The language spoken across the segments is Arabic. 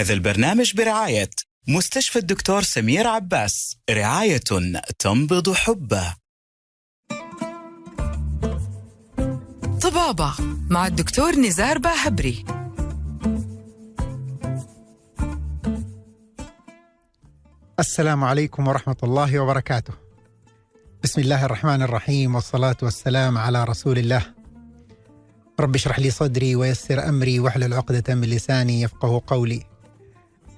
هذا البرنامج برعاية مستشفى الدكتور سمير عباس، رعاية تنبض حبه. طبابة مع الدكتور نزار باهبري. السلام عليكم ورحمة الله وبركاته. بسم الله الرحمن الرحيم، والصلاة والسلام على رسول الله. رب اشرح لي صدري ويسر أمري واحلل عقدة من لساني يفقه قولي.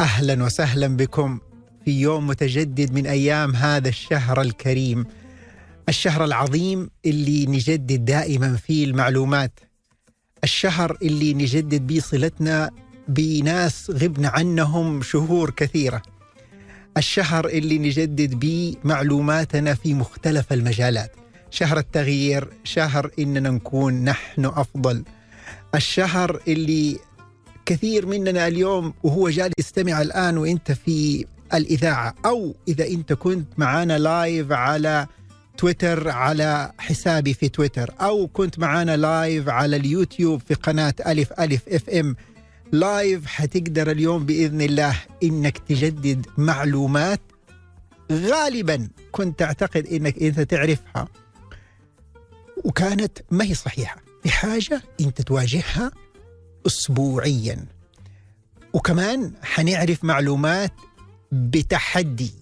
أهلا وسهلا بكم في يوم متجدد من أيام هذا الشهر الكريم، الشهر العظيم اللي نجدد دائما فيه المعلومات، الشهر اللي نجدد به صلتنا بناس غبنا عنهم شهور كثيرة، الشهر اللي نجدد به معلوماتنا في مختلف المجالات، شهر التغيير، شهر إننا نكون نحن أفضل، الشهر اللي كثير مننا اليوم وهو جالس يستمع الآن وإنت في الإذاعة، أو إذا أنت كنت معانا لايف على تويتر على حسابي في تويتر، أو كنت معانا لايف على اليوتيوب في قناة الف الف اف ام لايف، حتقدر اليوم بإذن الله إنك تجدد معلومات غالبا كنت تعتقد إنك أنت تعرفها وكانت ما هي صحيحة، في حاجة أنت تواجهها أسبوعيا. وكمان حنعرف معلومات بتحدي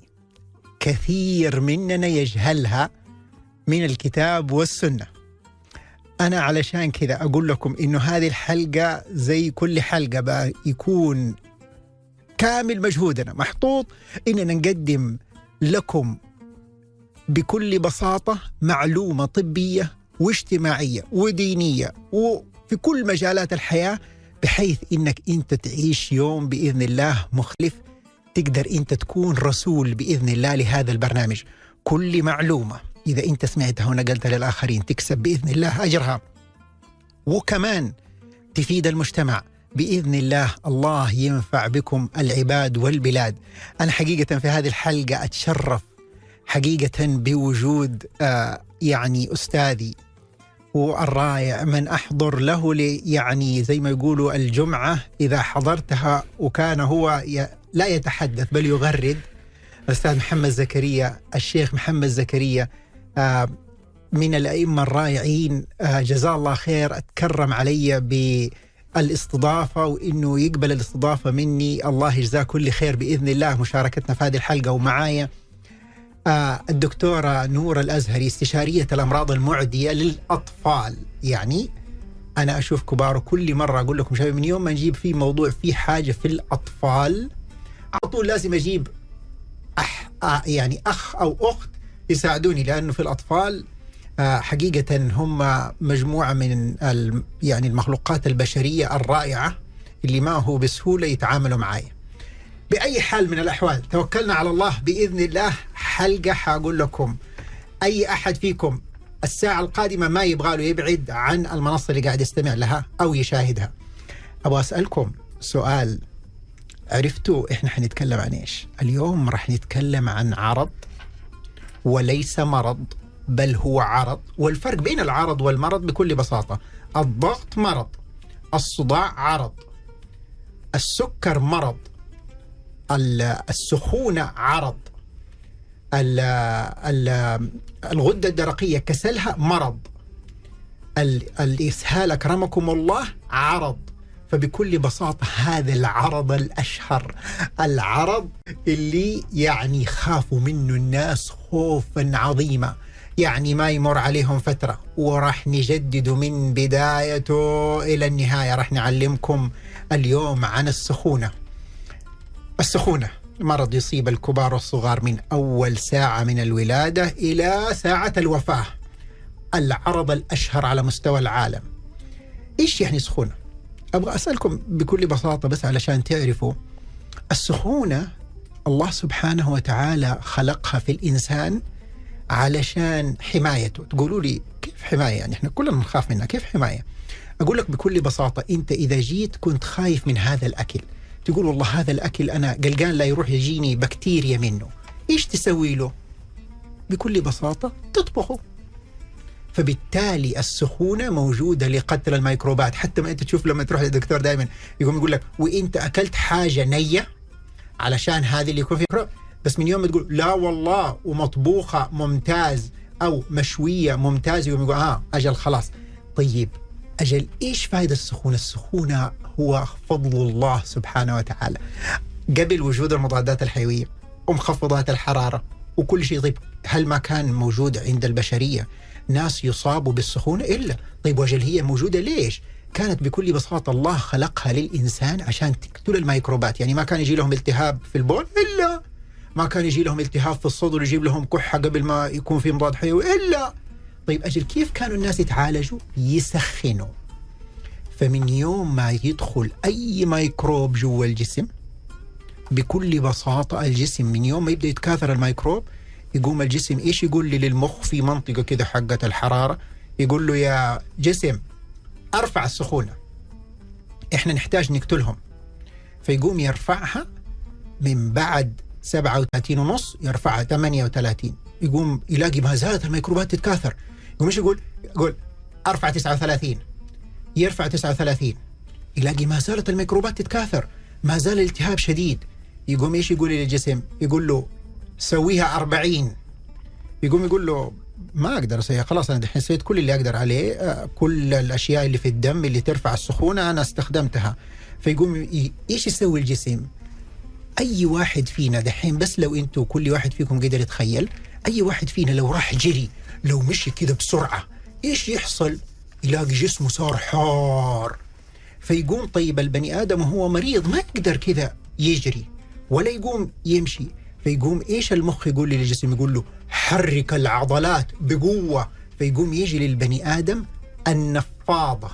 كثير مننا يجهلها من الكتاب والسنة. أنا علشان كذا أقول لكم إنه هذه الحلقة زي كل حلقة بقى يكون كامل مجهودنا محطوط إننا نقدم لكم بكل بساطة معلومة طبية واجتماعية ودينية وفي كل مجالات الحياة، بحيث إنك أنت تعيش يوم بإذن الله مختلف، تقدر أنت تكون رسول بإذن الله لهذا البرنامج. كل معلومة إذا أنت سمعتها ونقلتها للآخرين تكسب بإذن الله أجرها، وكمان تفيد المجتمع بإذن الله. الله ينفع بكم العباد والبلاد. أنا حقيقة في هذه الحلقة أتشرف حقيقة بوجود يعني أستاذي والرائع، من أحضر له يعني زي ما يقولوا الجمعة إذا حضرتها وكان هو لا يتحدث بل يغرد، الأستاذ محمد زكريا، الشيخ محمد زكريا، من الأئمة الرائعين، جزاه الله خير. أتكرم علي بالاستضافة وإنه يقبل الاستضافة مني، الله يجزاه كل خير بإذن الله مشاركتنا في هذه الحلقة. ومعايا الدكتورة نور الازهري، استشارية الأمراض المعدية للأطفال. يعني أنا أشوف كبار كل مرة أقول لكم شباب من يوم ما نجيب فيه موضوع فيه حاجة في الأطفال على طول لازم أجيب يعني أخ أو أخت يساعدوني، لأنه في الأطفال حقيقة هم مجموعة من يعني المخلوقات البشرية الرائعة اللي ما هو بسهولة يتعاملوا معايا. بأي حال من الأحوال توكلنا على الله بإذن الله. حلقة حاقول لكم أي أحد فيكم الساعة القادمة ما يبغاله يبعد عن المنصة اللي قاعد يستمع لها أو يشاهدها. أبغى أسألكم سؤال، عرفتوا إحنا حنتكلم عن إيش؟ اليوم رح نتكلم عن عرض، وليس مرض بل هو عرض، والفرق بين العرض والمرض بكل بساطة: الضغط مرض، الصداع عرض، السكر مرض، السخونة عرض، الغدة الدرقية كسلها مرض، الإسهال أكرمكم الله عرض. فبكل بساطة هذا العرض الأشهر، العرض اللي يعني خافوا منه الناس خوفا عظيما، يعني ما يمر عليهم فترة، وراح نجدد من بدايته إلى النهاية. راح نعلمكم اليوم عن السخونة. السخونة مرض يصيب الكبار والصغار من أول ساعة من الولادة إلى ساعة الوفاة، العرض الأشهر على مستوى العالم. إيش يعني سخونة؟ أبغى أسألكم بكل بساطة بس علشان تعرفوا السخونة. الله سبحانه وتعالى خلقها في الإنسان علشان حمايته. تقولوا لي كيف حماية؟ يعني إحنا كلنا نخاف منها، كيف حماية؟ أقول لك بكل بساطة، أنت إذا جيت كنت خايف من هذا الأكل، تقول والله هذا الأكل أنا قلقان لا يروح يجيني بكتيريا منه، إيش تسوي له؟ بكل بساطة تطبخه. فبالتالي السخونة موجودة لقتل الميكروبات. حتى ما أنت تشوف لما تروح للدكتور دائما يقوم يقول لك وإنت أكلت حاجة نية علشان هذه اللي يكون فيها، بس من يوم ما تقول لا والله ومطبوخة ممتاز أو مشوية ممتاز يقوم يقول أجل خلاص. طيب أجل إيش فائدة السخونة؟ السخونة هو فضل الله سبحانه وتعالى قبل وجود المضادات الحيوية ومخفضات الحرارة وكل شيء. طيب هل ما كان موجود عند البشرية ناس يصابوا بالسخونة؟ إلا طيب وجل هي موجودة ليش؟ كانت بكل بساطة الله خلقها للإنسان عشان تقتل الميكروبات. يعني ما كان يجي لهم التهاب في البول إلا، ما كان يجي لهم التهاب في الصدر يجيب لهم كحة قبل ما يكون في مضاد حيوي إلا. طيب أجل كيف كانوا الناس يتعالجوا؟ يسخنوا. فمن يوم ما يدخل أي ميكروب جوا الجسم بكل بساطة الجسم من يوم ما يبدأ يتكاثر الميكروب يقوم الجسم إيش يقول لي للمخ في منطقة كده حقة الحرارة، يقول له يا جسم أرفع السخونة، إحنا نحتاج نقتلهم، فيقوم يرفعها من بعد 37.5 يرفعها 38، يقوم يلاقي ما زالت الميكروبات تتكاثر، يقوم إيش يقول أرفع 39، يرفع 39 يلاقي ما زالت الميكروبات تتكاثر، ما زال الالتهاب شديد، يقوم إيش يقول للجسم؟ يقول له سويها 40، يقوم يقول له ما أقدر أسويها خلاص، أنا دحين سويت كل اللي أقدر عليه، كل الأشياء اللي في الدم اللي ترفع السخونة أنا استخدمتها. فيقوم إيش يسوي الجسم؟ أي واحد فينا دحين، بس لو أنتوا كل واحد فيكم قدر يتخيل، أي واحد فينا لو راح جري، لو مشي كده بسرعة، إيش يحصل؟ يلاقي جسمه صار حار. فيقوم طيب البني آدم وهو مريض ما يقدر كذا يجري ولا يقوم يمشي، فيقوم إيش المخ يقول للجسم؟ يقول له حرك العضلات بقوة، فيقوم يجي للبني آدم النفاضة.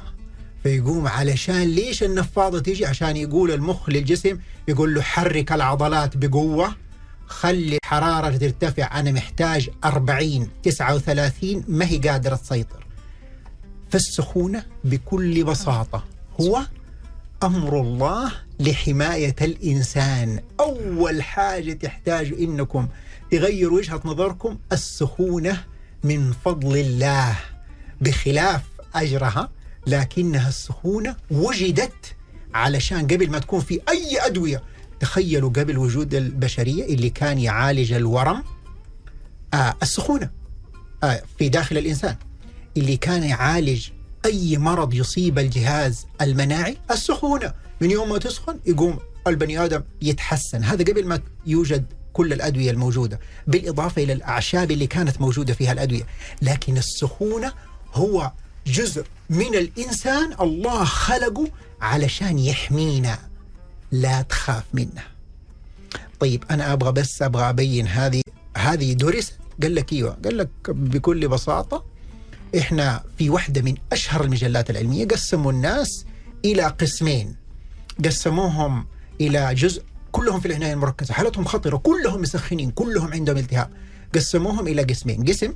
فيقوم علشان ليش النفاضة تيجي؟ عشان يقول المخ للجسم يقول له حرك العضلات بقوة، خلي الحرارة ترتفع، أنا محتاج 40، 39 ما هي قادرة تسيطر. فالسخونة بكل بساطة هو أمر الله لحماية الإنسان. أول حاجة تحتاج إنكم تغيروا وجهة نظركم، السخونة من فضل الله بخلاف أجرها، لكنها السخونة وجدت علشان قبل ما تكون في أي أدوية. تخيلوا قبل وجود البشرية اللي كان يعالج الورم السخونة في داخل الإنسان، اللي كان يعالج أي مرض يصيب الجهاز المناعي السخونة. من يوم ما تسخن يقوم البني آدم يتحسن، هذا قبل ما يوجد كل الأدوية الموجودة، بالإضافة إلى الأعشاب اللي كانت موجودة فيها الأدوية. لكن السخونة هو جزء من الإنسان الله خلقه علشان يحمينا، لا تخاف منه. طيب أنا أبغى أبين هذه درس. قال لك إيوه، قال لك بكل بساطة إحنا في واحدة من أشهر المجلات العلمية قسموا الناس إلى قسمين، قسموهم إلى جزء كلهم في العناية المركزة حالتهم خطرة، كلهم مسخنين، كلهم عندهم التهاب، قسموهم إلى قسمين، قسم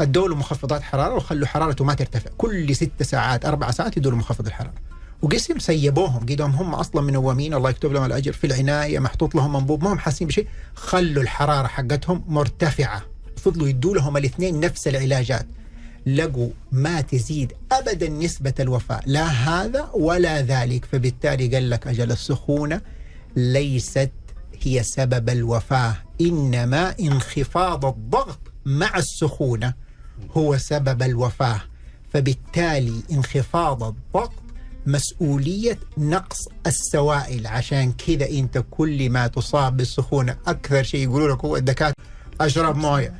الدول مخفضات حرارة وخلوا حرارته ما ترتفع، كل 6 ساعات 4 ساعات يدول مخفض الحرارة، وقسم سيبوهم قيدهم هم أصلا منومين الله يكتب لهم الأجر في العناية، محطوط لهم منبوب ما هم حاسين بشيء، خلوا الحرارة حقتهم مرتفعة، فضلوا يدوا لهم الاثنين نفس العلاجات، لقوا ما تزيد أبدا نسبة الوفاة، لا هذا ولا ذلك. فبالتالي قال لك أجل السخونة ليست هي سبب الوفاة، إنما انخفاض الضغط مع السخونة هو سبب الوفاة. فبالتالي انخفاض الضغط مسؤولية نقص السوائل، عشان كذا أنت كل ما تصاب بالسخونة أكثر شيء يقولوا لك هو الدكاترة أشرب موية،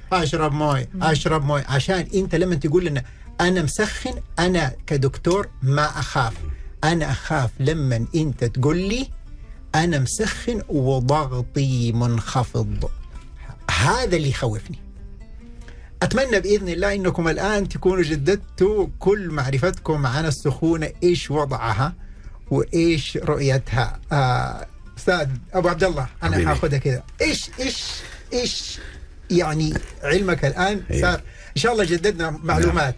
عشان أنت لما تقول لنا أنا مسخن، أنا كدكتور ما أخاف، أنا أخاف لما أنت تقول لي أنا مسخن وضغطي منخفض، هذا اللي يخوفني. أتمنى بإذن الله أنكم الآن تكونوا جددتوا كل معرفتكم عن السخونة، إيش وضعها وإيش رؤيتها. أستاذ أبو عبد الله أنا هاخدها كذا، إيش يعني علمك الآن صار إن شاء الله جددنا معلومات.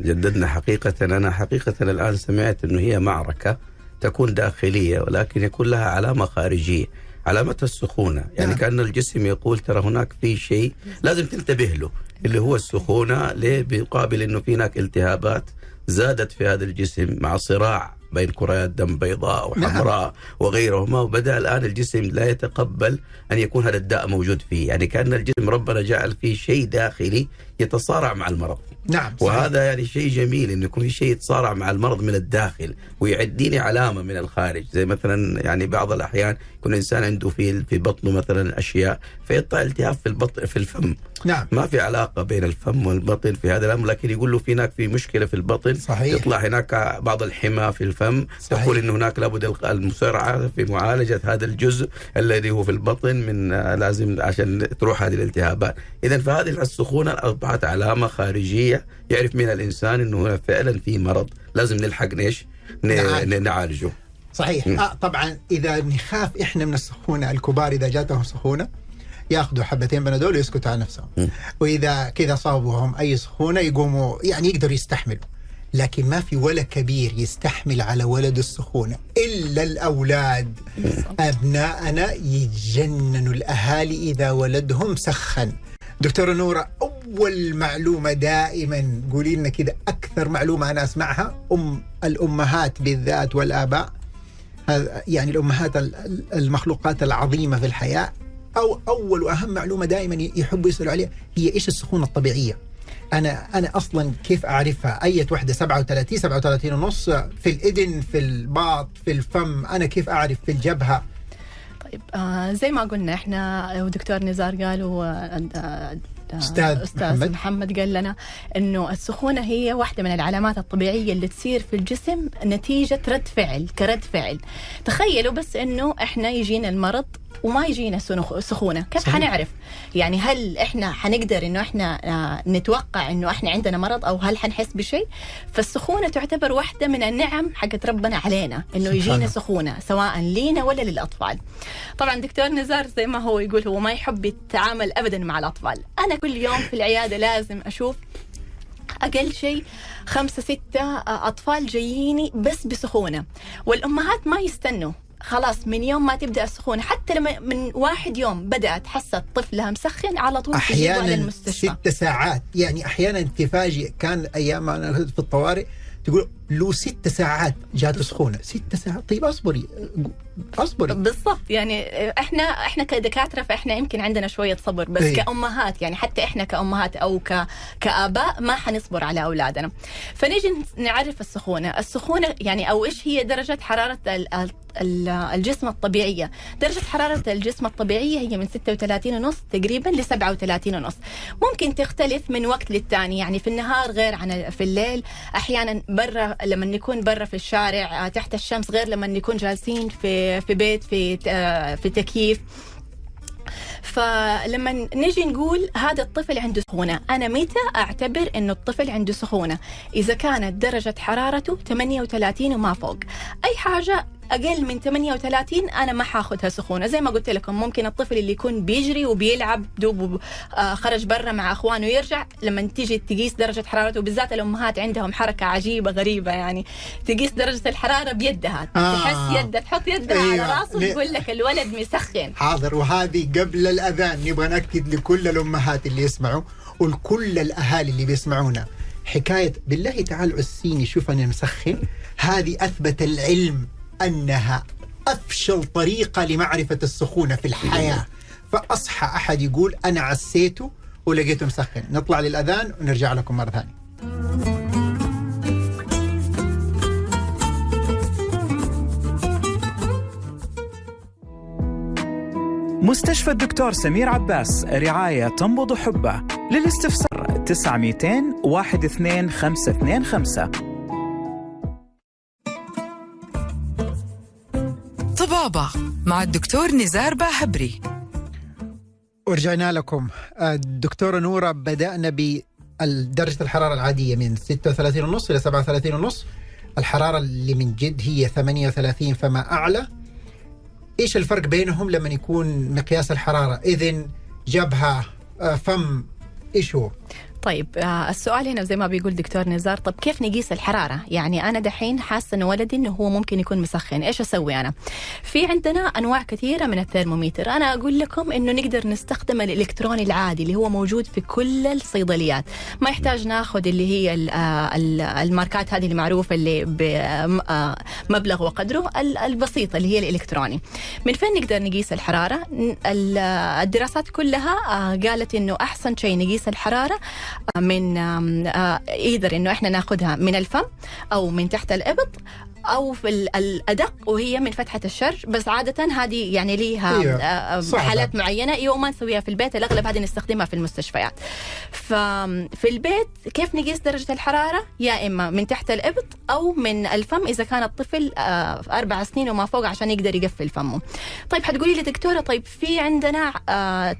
جددنا حقيقة. أنا حقيقة الآن سمعت أنه هي معركة تكون داخلية ولكن يكون لها علامة خارجية، علامتها السخونة، يعني نعم. كأن الجسم يقول ترى هناك في شيء لازم تنتبه له اللي هو السخونة. ليه؟ بيقابل أنه في هناك التهابات زادت في هذا الجسم مع صراع بين كريات دم بيضاء وحمراء نعم. وغيرهما، وبدأ الآن الجسم لا يتقبل أن يكون هذا الداء موجود فيه، يعني كأن الجسم ربنا جعل فيه شيء داخلي يتصارع مع المرض. نعم. وهذا يعني شيء جميل إنه يكون في شيء يتصارع مع المرض من الداخل ويعديني علامة من الخارج، زي مثلا يعني بعض الأحيان يكون الإنسان عنده في بطنه مثلا أشياء فيطلع التهاب في البطن في الفم. نعم. ما في علاقة بين الفم والبطن في هذا الأمر، لكن يقول له في هناك في مشكلة في البطن. صحيح. يطلع هناك بعض الحمى في الفم. صحيح. تقول إنه هناك لابد المسارعة في معالجة هذا الجزء الذي هو في البطن من لازم عشان تروح هذه الالتهابات. إذن فهذه السخونة أصبحت علامة خارجية يعرف منها الإنسان أنه فعلا في مرض لازم نلحق نيش نعالجه. صحيح. طبعا إذا نخاف إحنا من السخونة، الكبار إذا جاتهم سخونة يأخذوا حبتين بنادول ويسكتوا على نفسهم، وإذا كذا صابوهم أي سخونة يقوموا يعني يقدروا يستحملوا، لكن ما في ولا كبير يستحمل على ولد السخونة إلا الأولاد. أبناءنا يتجننوا الأهالي إذا ولدهم سخن. دكتورة نورة، أول معلومة دائما قولي لنا كده، أكثر معلومة أنا أسمعها الأمهات بالذات والآباء، يعني الأمهات المخلوقات العظيمة في الحياة، أو أول وأهم معلومة دائما يحبوا يسألوا عليها هي إيش السخونة الطبيعية؟ أنا أصلا كيف أعرفها؟ أية واحدة 37 37.5 في الإذن، في الباط، في الفم، أنا كيف أعرف في الجبهة؟ زي ما قلنا احنا ودكتور نزار قال أستاذ محمد قال لنا أنه السخونة هي واحدة من العلامات الطبيعية اللي تصير في الجسم نتيجة كرد فعل. تخيلوا بس أنه إحنا يجينا المرض وما يجينا سخونة، كيف حنعرف؟ يعني هل إحنا حنقدر أنه إحنا نتوقع أنه إحنا عندنا مرض أو هل حنحس بشيء؟ فالسخونة تعتبر واحدة من النعم حقت ربنا علينا أنه يجينا سخونة سواء لينا ولا للأطفال. طبعا دكتور نزار زي ما هو يقول هو ما يحب يتعامل أبدا مع الأطفال. أنا كل يوم في العيادة لازم أشوف أقل شيء 5-6 أطفال جاييني بس بسخونة، والأمهات ما يستنوا، خلاص من يوم ما تبدأ السخونة، حتى لما من 1 يوم بدأت حست طفلها مسخن على طول تجيبها للمستشفى. أحيانا 6 ساعات، يعني أحيانا تفاجئ. كان أيام أنا كنت في الطوارئ تقول له 6 ساعات جات سخونة. 6 ساعات؟ طيب أصبري. بالضبط. يعني إحنا كدكاترة فإحنا يمكن عندنا شوية صبر، بس كأمهات يعني حتى إحنا كأمهات أو كآباء ما حنصبر على أولادنا. فنيجي نعرف السخونة يعني أو إيش هي درجة حرارة الجسم الطبيعية. درجة حرارة الجسم الطبيعية هي من 36.5 تقريبا ل 37.5. ممكن تختلف من وقت للتاني، يعني في النهار غير عن في الليل. أحيانا برا لما نكون برا في الشارع تحت الشمس غير لما نكون جالسين في بيت في تكييف. فلما نجي نقول هذا الطفل عنده سخونة، أنا متى أعتبر أنه الطفل عنده سخونة؟ إذا كانت درجة حرارته 38 وما فوق. أي حاجة أقل من 38 أنا ما حاخدها سخونة. زي ما قلت لكم ممكن الطفل اللي يكون بيجري وبيلعب دوب خرج برا مع أخوانه ويرجع، لما تيجي تقيس درجة حرارته، وبالذات الأمهات عندهم حركة عجيبة غريبة، يعني تقيس درجة الحرارة بيدها، تحس يدها، تحط يدها على رأسه ويقول لك الولد مسخن. حاضر. وهذه قبل الأذان نبغى نأكد لكل الأمهات اللي يسمعوا ولكل الأهالي اللي بيسمعونا حكاية بالله تعالى عسيني شوف أنا مسخن، هذه أثبت العلم أنها أفشل طريقة لمعرفة السخونة في الحياة. فأصحى أحد يقول أنا عسيته ولقيته مسخن. نطلع للأذان ونرجع لكم مرة ثانية. مستشفى الدكتور سمير عباس، رعاية تنبض حبه. للاستفسار 900-125-225. طبابة مع الدكتور نزار باهبري. ورجعنا لكم. الدكتورة نورة، بدأنا بدرجة الحرارة العادية من 36.5 إلى 37.5. الحرارة اللي من جد هي 38 فما أعلى. إيش الفرق بينهم لما يكون مقياس الحرارة إذن، جبهة، فم، إيش هو؟ طيب السؤال هنا زي ما بيقول دكتور نزار، طب كيف نقيس الحرارة؟ يعني أنا دحين حاسة إن ولدي إنه هو ممكن يكون مسخن، إيش أسوي أنا؟ في عندنا أنواع كثيرة من الثيرموميتر، أنا أقول لكم إنه نقدر نستخدم الإلكتروني العادي اللي هو موجود في كل الصيدليات، ما يحتاج ناخذ اللي هي الماركات هذه المعروفة اللي بمبلغ وقدره، البسيطة اللي هي الإلكتروني. من فين نقدر نقيس الحرارة؟ الدراسات كلها قالت إنه أحسن شيء نقيس الحرارة من قدر إنه إحنا ناخدها من الفم أو من تحت الإبط أو في الأدق وهي من فتحة الشرج، بس عادة هذه يعني ليها حالات معينة وما نسويها في البيت، الأغلب هذه نستخدمها في المستشفيات. ففي البيت كيف نقيس درجة الحرارة؟ يا إما من تحت الإبط أو من الفم إذا كان الطفل 4 سنين وما فوق عشان يقدر يقفل فمه. طيب هتقولي لي دكتورة، طيب في عندنا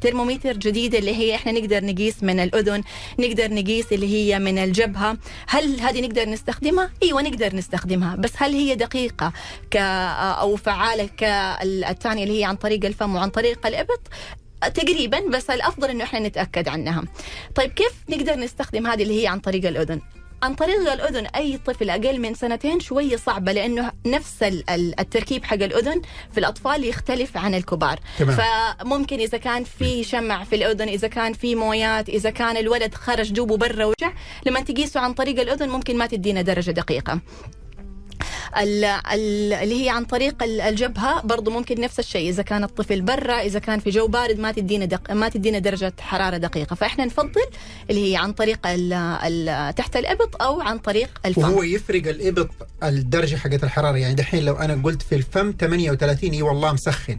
ترموميتر جديدة اللي هي إحنا نقدر نقيس من الأذن، نقدر نقيس اللي هي من الجبهة، هل هذه نقدر نستخدمها؟ أيوة نقدر نستخدمها، بس هل هي دقيقة أو فعالة كالثانية اللي هي عن طريق الفم وعن طريق الإبط؟ تقريبا، بس الأفضل إنه إحنا نتأكد عنها. طيب كيف نقدر نستخدم هذه اللي هي عن طريق الأذن؟ عن طريق الأذن أي طفل أقل من 2 شوية صعبة، لأنه نفس التركيب حق الأذن في الأطفال يختلف عن الكبار. تمام. فممكن إذا كان في شمع في الأذن، إذا كان في مويات، إذا كان الولد خرج جوبه برا ورجع، لما تقيسه عن طريق الأذن ممكن ما تدينا درجة دقيقة. اللي هي عن طريق الجبهة برضو ممكن نفس الشيء، إذا كان الطفل برا، إذا كان في جو بارد، ما تدينا درجة حرارة دقيقة. فإحنا نفضل اللي هي عن طريق تحت الإبط أو عن طريق الفم. وهو يفرق الإبط الدرجة حقة الحرارة، يعني دحين لو أنا قلت في الفم 38 إيه والله مسخن،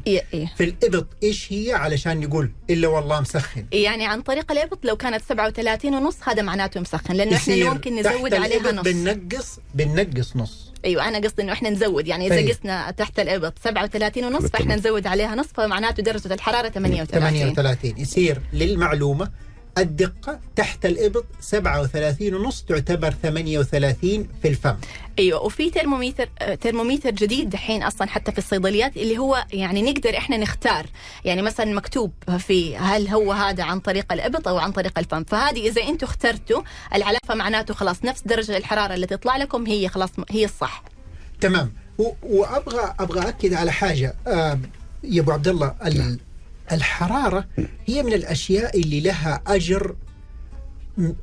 في الإبط إيش هي علشان يقول إلا والله مسخن؟ يعني عن طريق الإبط لو كانت 37.5 هذا معناته مسخن، لأنه إحنا ممكن نزود عليها نص، بننقص نص. ايوه انا قصدي انه احنا نزود، يعني اذا قسنا تحت الابط 37.5 فاحنا نزود عليها نص، فمعناته درجه الحراره 38 يصير للمعلومه الدقه تحت الابط 37.5 تعتبر 38 في الفم. ايوه وفي ترموميتر جديد الحين اصلا حتى في الصيدليات اللي هو يعني نقدر احنا نختار، يعني مثلا مكتوب في هل هو هذا عن طريق الابط او عن طريق الفم، فهذه اذا انتم اخترتوا العلافه معناته خلاص نفس درجه الحراره اللي تطلع لكم هي خلاص هي الصح. تمام. وابغى اكد على حاجه يا ابو عبد الله، الحراره هي من الاشياء اللي لها اجر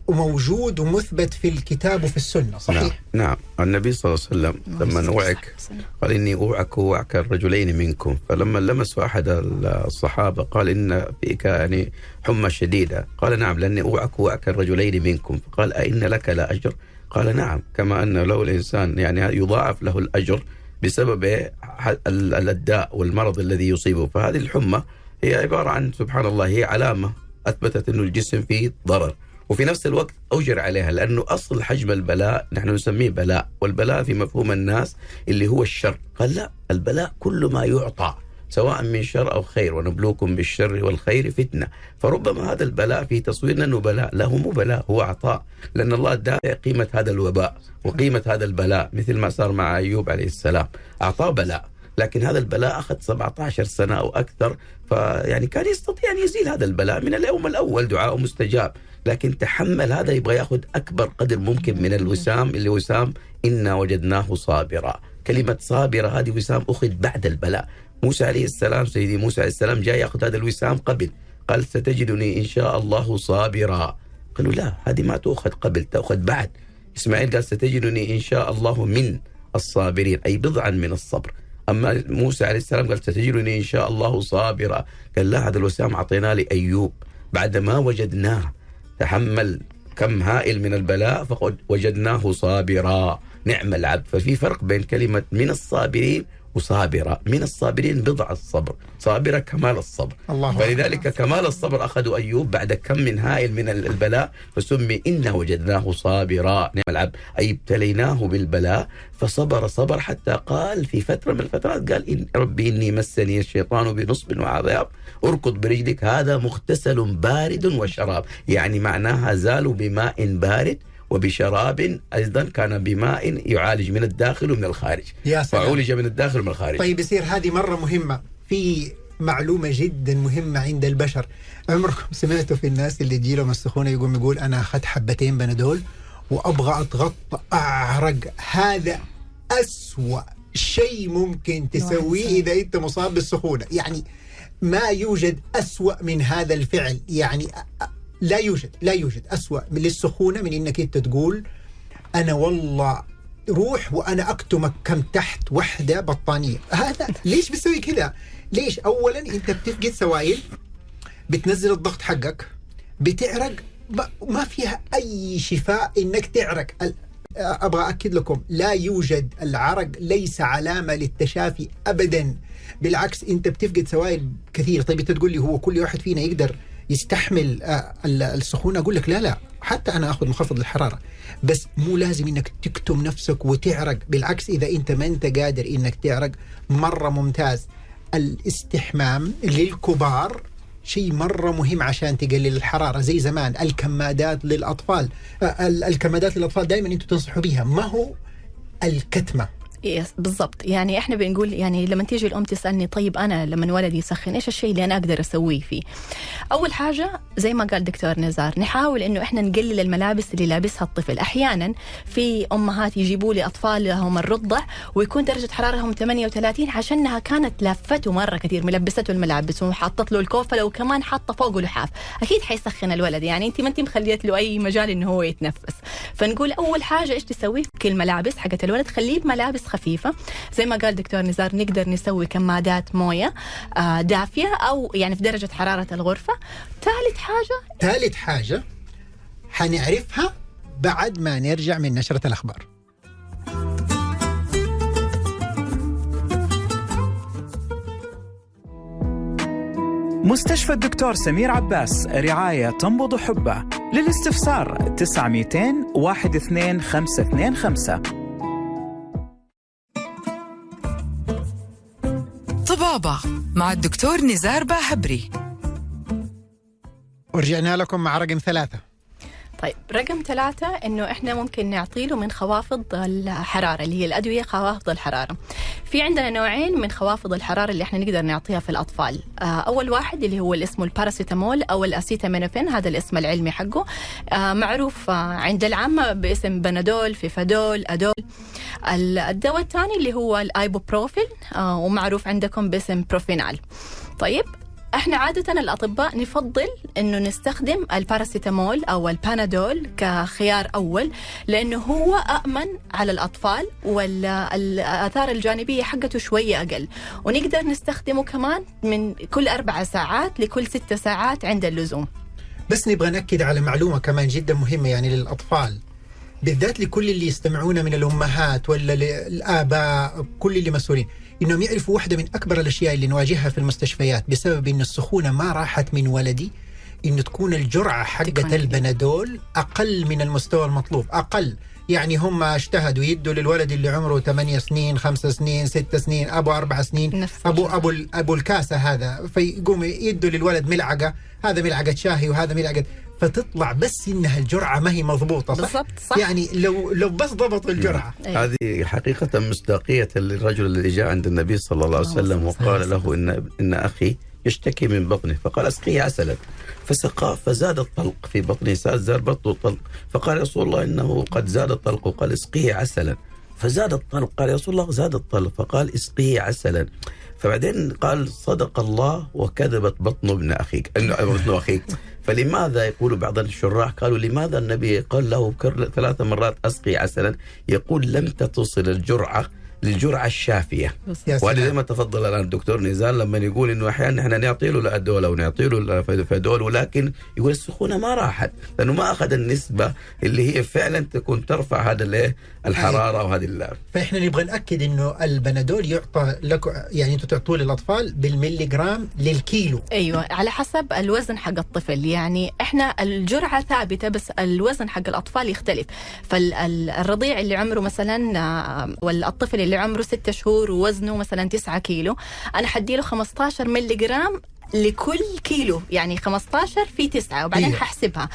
موجود ومثبت في الكتاب وفي السنة، صحيح؟ نعم. النبي صلى الله عليه وسلم لما نوعك قال إني أوعك ووعك الرجلين منكم، فلما لمس أحد الصحابة قال إن فيك يعني حمى شديدة، قال نعم لأني أوعك ووعك الرجلين منكم، فقال أئن لك لا أجر؟ قال نعم، كما أن لو الإنسان يعني يضاعف له الأجر بسبب الداء والمرض الذي يصيبه. فهذه الحمى هي عبارة عن سبحان الله هي علامة أثبتت أن الجسم فيه ضرر، وفي نفس الوقت أجر عليها، لأنه أصل حجم البلاء نحن نسميه بلاء، والبلاء في مفهوم الناس اللي هو الشر، قال لا، البلاء كل ما يعطى سواء من شر أو خير، ونبلوكم بالشر والخير فتنة. فربما هذا البلاء في تصويرنا أنه بلاء، لا هو مو بلاء، هو عطاء، لأن الله دافع قيمة هذا الوباء وقيمة هذا البلاء، مثل ما صار مع أيوب عليه السلام، أعطاه بلاء، لكن هذا البلاء أخذ 17 سنة أو أكثر، فيعني كان يستطيع أن يزيل هذا البلاء من اليوم الأول، دعاء مستجاب، لكن تحمل هذا، يبغى يأخذ أكبر قدر ممكن من الوسام، اللي وسام إنا وجدناه صابرا، كلمة صابرة هذه وسام أخذ بعد البلاء. موسى عليه السلام، سيدي موسى عليه السلام جاء يأخذ هذا الوسام قبل، قال ستجدني إن شاء الله صابرا، قالوا لا هذه ما تأخذ قبل، تأخذ بعد. إسماعيل قال ستجدني إن شاء الله من الصابرين، أي بضعا من الصبر. أما موسى عليه السلام قال ستجدني إن شاء الله صابرا، قال لا هذا الوسام عطينا لأيوب بعد ما وجدناه، تحمل كم هائل من البلاء فقد وجدناه صابرا نعم العبد. ففي فرق بين كلمة من الصابرين وصابرة، من الصابرين بضع الصبر، صابرة كمال الصبر، فلذلك كمال الصبر أخذوا أيوب بعد كم من هائل من البلاء، فسمي إنا وجدناه صابرا نعم العبد، أي ابتليناه بالبلاء فصبر صبر، حتى قال في فترة من الفترات قال إن ربي إني مسني الشيطان بنصب وعذاب، أركض برجلك، هذا مغتسل بارد وشراب، يعني معناها زالوا بماء بارد وبشراب، أيضا كان بماء يعالج من الداخل ومن الخارج، فعولج من الداخل ومن الخارج. طيب يصير هذه مرة مهمة، في معلومة جدا مهمة عند البشر. عمركم سمعتوا في الناس اللي تجيلهم السخونة يقوم يقول أنا أخذت حبتين بنادول وأبغى أتغطى أعرق؟ هذا أسوأ شيء ممكن تسويه إذا أنت مصاب بالسخونة. يعني ما يوجد أسوأ من هذا الفعل، يعني لا يوجد أسوأ للسخونة من إنك أنت تقول أنا والله روح وأنا أكتمك كم تحت وحدة بطانية. هذا ليش بتسوي كده؟ ليش؟ أولا أنت بتفقد سوائل، بتنزل الضغط حقك، بتعرق، ما فيها أي شفاء إنك تعرق. أبغى أكد لكم لا يوجد، العرق ليس علامة للتشافي أبدا، بالعكس أنت بتفقد سوائل كثير. طيب أنت تقول لي هو كل واحد فينا يقدر يستحمل السخونة؟ أقول لك لا، حتى أنا أخذ منخفض للحرارة، بس مو لازم إنك تكتم نفسك وتعرق، بالعكس إذا أنت ما أنت قادر إنك تعرق مرة ممتاز. الاستحمام للكبار شيء مرة مهم عشان تقلل الحرارة زي زمان. الكمادات للأطفال، دائما أنتوا تنصحوا بيها، ما هو الكتمة بالضبط. يعني احنا بنقول، يعني لما تيجي الام تسالني طيب انا لما ولدي يسخن ايش الشيء اللي انا اقدر اسويه فيه، اول حاجه زي ما قال دكتور نزار نحاول انه احنا نقلل الملابس اللي لابسها الطفل. احيانا في امهات يجيبوا لي اطفال لهم الرضع ويكون درجه حرارتهم 38 عشانها كانت لافته مره كثير، ملبسته الملابس وحطت له الكوفه وكمان حاطه فوقه لحاف، اكيد حيسخن الولد. يعني انت ما انت مخليت له اي مجال انه هو يتنفس. فنقول اول حاجه ايش تسوي؟ كل ملابس حقت الولد خليه بملابس خفيفة زي ما قال دكتور نزار، نقدر نسوي كمادات موية دافية أو يعني في درجة حرارة الغرفة. ثالث حاجة حنعرفها بعد ما نرجع من نشرة الأخبار. مستشفى الدكتور سمير عباس، رعاية تنبض حبة. للاستفسار 900-212-525. طبابة مع الدكتور نزار باهبري. ورجعنا لكم مع رقم 3. طيب رقم 3 إنه إحنا ممكن نعطيله من خوافض الحرارة اللي هي الأدوية خوافض الحرارة. في عندنا نوعين من خوافض الحرارة اللي إحنا نقدر نعطيها في الأطفال. أول واحد اللي هو اسمه الباراسيتامول أو الأسيتامينوفين، هذا الاسم العلمي حقه، معروف عند العامة باسم بنادول، فيفادول، أدول. الدواء الثاني اللي هو الأيبوبروفين ومعروف عندكم باسم بروفينال. طيب احنا عادة الأطباء نفضل انه نستخدم الباراسيتامول او البانادول كخيار اول، لانه هو أأمن على الأطفال والآثار الجانبية حقته شوية اقل، ونقدر نستخدمه كمان من كل 4 ساعات لكل 6 ساعات عند اللزوم. بس نبغى نأكد على معلومة كمان جدا مهمة يعني للأطفال بالذات، لكل اللي يستمعون من الأمهات ولا الآباء، كل اللي مسؤولين، إنهم يعرفوا واحدة من أكبر الأشياء اللي نواجهها في المستشفيات بسبب إن السخونة ما راحت من ولدي، إن تكون الجرعة حقة البنادول أقل من المستوى المطلوب. أقل يعني هم اجتهدوا يدوا للولد اللي عمره 8 سنين 5 سنين 6 سنين أبو 4 سنين أبو الكاسة هذا، فيقوم يدوا للولد ملعقة، هذا ملعقة شاهي وهذا ملعقة، فتطلع بس إنها الجرعة ما هي مضبوطة. بالضبط صح؟ يعني لو بس ضبطوا الجرعة. هذه حقيقة مصداقية الرجل الذي جاء عند النبي صلى الله عليه وسلم وقال له إن أخي يشتكي من بطنه، فقال أسقي عسلا، فسقى فزاد الطلق في بطنه، زاد بطنه الطلق، فقال يا رسول الله إنه قد زاد الطلق، وقال اسقيه عسلا فزاد الطلق، قال يا رسول الله زاد الطلق، فقال اسقيه عسلا، فبعدين قال صدق الله وكذبت بطن ابن أخيك، إنه بطن أخيك. فلماذا يقول بعض الشراح، قالوا لماذا النبي قال له 3 مرات أسقي عسلا؟ يقول لم تتصل الجرعة للجرعة الشافية. وهذا زي ما تفضل الآن الدكتور نزار لما يقول إنه أحيانا إحنا نعطي له الأدول أو نعطي له الفيفادول، ولكن يقول السخونة ما راحت لأنه ما أخذ النسبة اللي هي فعلا تكون ترفع هذا الحرارة وهذا اللعب. فإحنا نبغى نأكد إنه البنادول يعطى لكم، يعني أنتوا تعطوه للأطفال بالمليغرام للكيلو. أيوة على حسب الوزن حق الطفل، يعني إحنا الجرعة ثابتة بس الوزن حق الأطفال يختلف. فالرضيع اللي عمره مثلا والطفل اللي عمره 6 شهور ووزنه مثلا 9 كيلو، أنا حديله 15 ملغرام لكل كيلو، يعني 15 في 9 وبعدين ححسبها.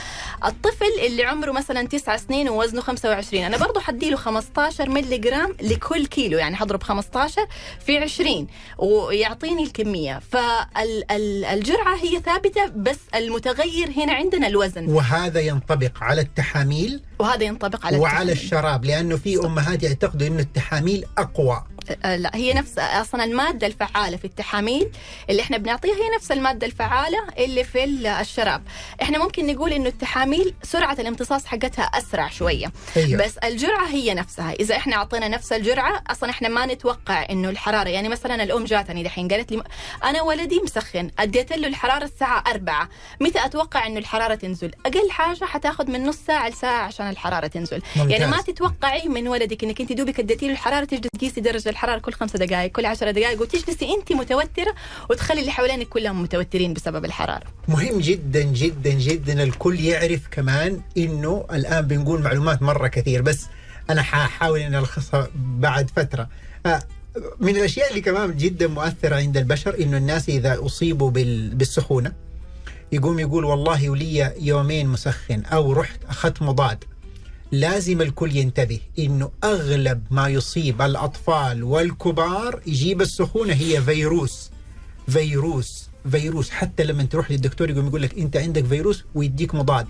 الطفل اللي عمره مثلا 9 سنين ووزنه 25 انا برضو حديله 15 ملي جرام لكل كيلو، يعني حضرب 15 في 20 ويعطيني الكمية. فالجرعة هي ثابتة، بس المتغير هنا عندنا الوزن. وهذا ينطبق على التحاميل وهذا ينطبق على وعلى الشراب، لأنه في أمهات يعتقدوا أن التحاميل أقوى. لا، هي نفس أصلا المادة الفعالة في التحاميل اللي احنا بنعطيها هي نفس المادة الفعالة اللي في الشراب. احنا ممكن نقول انه التحاميل سرعة الامتصاص حقتها أسرع شوية، بس الجرعة هي نفسها. إذا احنا عطينا نفس الجرعة أصلا احنا ما نتوقع انه الحرارة، يعني مثلا الأم جاتني دحين قالت لي أنا ولدي مسخن، أديت له الحرارة الساعة 4، متى أتوقع انه الحرارة تنزل؟ أقل حاجة حتاخد من نص ساعة لساعة عشان الحرارة تنزل. ممتاز. يعني ما تتوقعي من ولدك انك انت دوبك اديتي له الحرارة تجد تقيسي درجة الحرارة كل 5 دقائق كل 10 دقائق وتجلسي انت متوترة وتخلي اللي حوالينك كلهم متوترين بسبب الحرارة. مهم جدا جدا جدا الكل يعرف كمان انه الان بنقول معلومات مرة كثير، بس انا حاحاول ان الخصها بعد فترة. من الاشياء اللي كمان جدا مؤثرة عند البشر انه الناس اذا اصيبوا بالسخونة يقوم يقول والله ولي يومين مسخن او رحت اخذت مضاد. لازم الكل ينتبه إنه أغلب ما يصيب الأطفال والكبار يجيب السخونة هي فيروس فيروس فيروس. حتى لما تروح للدكتور يقول لك أنت عندك فيروس ويديك مضاد.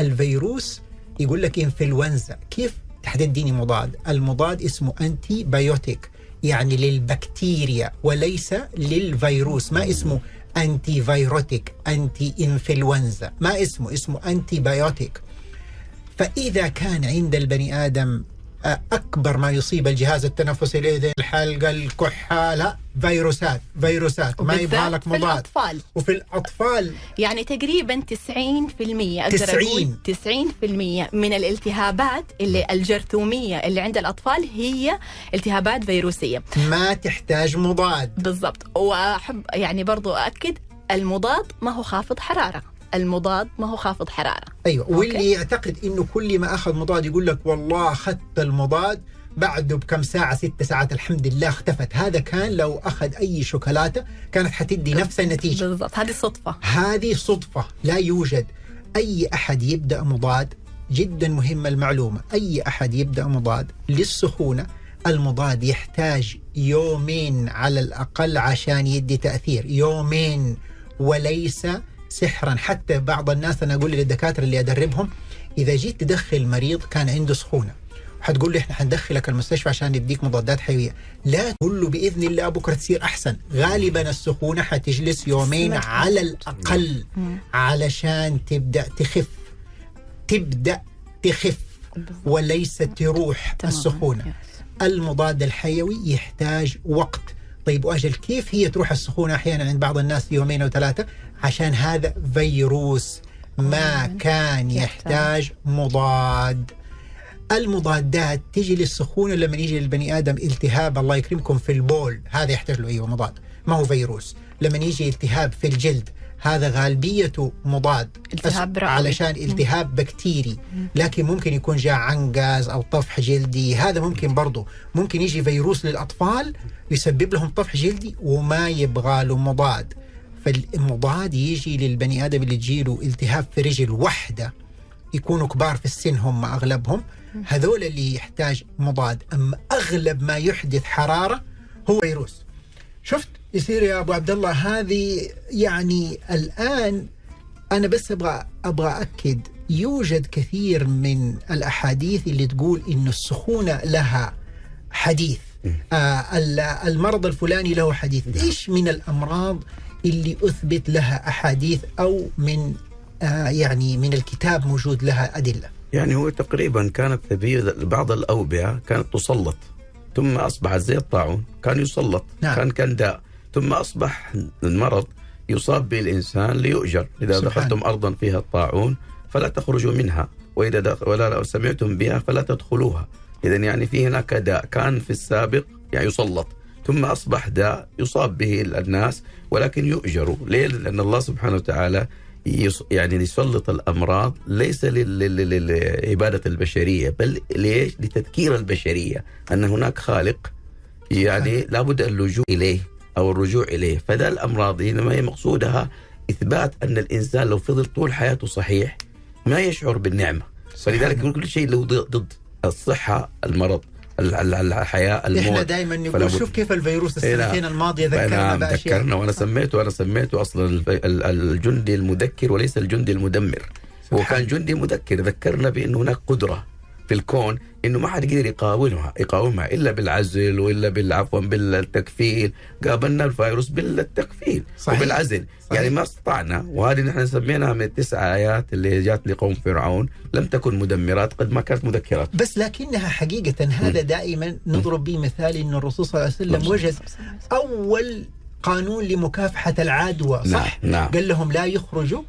الفيروس يقول لك إنفلونزا، كيف تحدديني مضاد؟ المضاد اسمه أنتي بايوتيك، يعني للبكتيريا وليس للفيروس. ما اسمه أنتي فيروتيك أنتي إنفلونزا، ما اسمه، اسمه أنتي بايوتيك. فإذا كان عند البني آدم أكبر ما يصيب الجهاز التنفسي، الأذن، الحلقة، الكحة، لا فيروسات فيروسات، ما يبغى لك مضاد. وفي الأطفال يعني تقريبا 90% أقدر أقول 90% من الالتهابات اللي الجرثومية اللي عند الأطفال هي التهابات فيروسية ما تحتاج مضاد. بالضبط. وأحب يعني برضو أؤكد المضاد ما هو خافض حرارة، المضاد ما هو خافض حرارة. أيوة. واللي يعتقد إنه كل ما أخذ مضاد يقول لك والله أخذت المضاد بعده بكم ساعة 6 ساعات الحمد لله اختفت. هذا كان لو أخذ أي شوكولاتة كانت حتدي نفس النتيجة. بالضبط. هذه صدفة، هذه صدفة. لا يوجد أي أحد يبدأ مضاد. جدا مهمة المعلومة، أي أحد يبدأ مضاد للسخونة المضاد يحتاج يومين على الأقل عشان يدي تأثير، يومين وليس سحرا. حتى بعض الناس أنا أقول للدكاترة اللي أدربهم إذا جيت تدخل مريض كان عنده سخونة حتقول له إحنا حندخلك المستشفى عشان نديك مضادات حيوية، لا تقول له بإذن الله بكرة تصير أحسن. غالبا السخونة حتجلس يومين على الأقل علشان تبدأ تخف وليس تروح السخونة. المضاد الحيوي يحتاج وقت. طيب وأجل كيف هي تروح السخونة أحيانا عند بعض الناس 2 أو 3؟ عشان هذا فيروس ما كان يحتاج مضاد. المضادات تجي للسخونة لما يجي للبني آدم التهاب الله يكرمكم في البول، هذا يحتاج له مضاد، ما هو فيروس. لما يجي التهاب في الجلد هذا غالبيته مضاد علشان التهاب بكتيري، لكن ممكن يكون جاء عنقاز أو طفح جلدي، هذا ممكن برضه. ممكن يجي فيروس للأطفال يسبب لهم طفح جلدي وما يبغى له مضاد. فالمضاد يجي للبني آدم اللي تجيله التهاب في رجل واحدة، يكونوا كبار في السن هم أغلبهم، هذول اللي يحتاج مضاد. أما أغلب ما يحدث حرارة هو فيروس. شفت يصير يا أبو عبد الله؟ هذه يعني الآن أنا بس أبغى أؤكد يوجد كثير من الأحاديث اللي تقول إن السخونة لها حديث، المرض الفلاني له حديث. إيش من الأمراض اللي أثبت لها أحاديث أو من يعني من الكتاب موجود لها أدلة؟ يعني هو تقريبا كانت في بعض الأوبئة كانت تسلط ثم أصبحت زي الطاعون، كان يسلط. نعم. كان داء، ثم أصبح المرض يصاب به الإنسان ليؤجر. إذا دخلتم أرضا فيها الطاعون فلا تخرجوا منها، وإذا ولا سمعتم بها فلا تدخلوها. إذن يعني في هناك داء كان في السابق يعني يسلط، ثم أصبح داء يصاب به الناس ولكن يؤجروا. ليه؟ لأن الله سبحانه وتعالى يعني يسلط الأمراض ليس لعبادة البشرية، بل ليش؟ لتذكير البشرية أن هناك خالق، يعني لابد اللجوء إليه أو الرجوع إليه. فذا الأمراض إنما هي مقصودها إثبات أن الإنسان لو فضل طول حياته صحيح ما يشعر بالنعمة. فلذلك كل شيء له ضد، الصحة، المرض، الحياة، الموت. إحنا دائما نقول شوف كيف الفيروس السنتين الماضية ذكرنا بأشياء. وأنا سميته أصلا الجندي المذكر وليس الجندي المدمر. وكان جندي مذكر، ذكرنا بأن هناك قدرة في الكون انه ما حد يقدر يقاومها الا بالعزل والا بالعفو بالتكفيل. قابلنا الفيروس بالتكفيل وبالعزل، يعني ما استطعنا. وهذه نحن سميناها من التسع ايات اللي جات لقوم فرعون، لم تكن مدمرات قد ما كانت مذكرات، بس لكنها حقيقه. هذا دائما نضرب به مثال ان الرسول صلى الله عليه وسلم وجد اول قانون لمكافحة العدوى، صح؟ نعم. قال لهم لا يخرجوا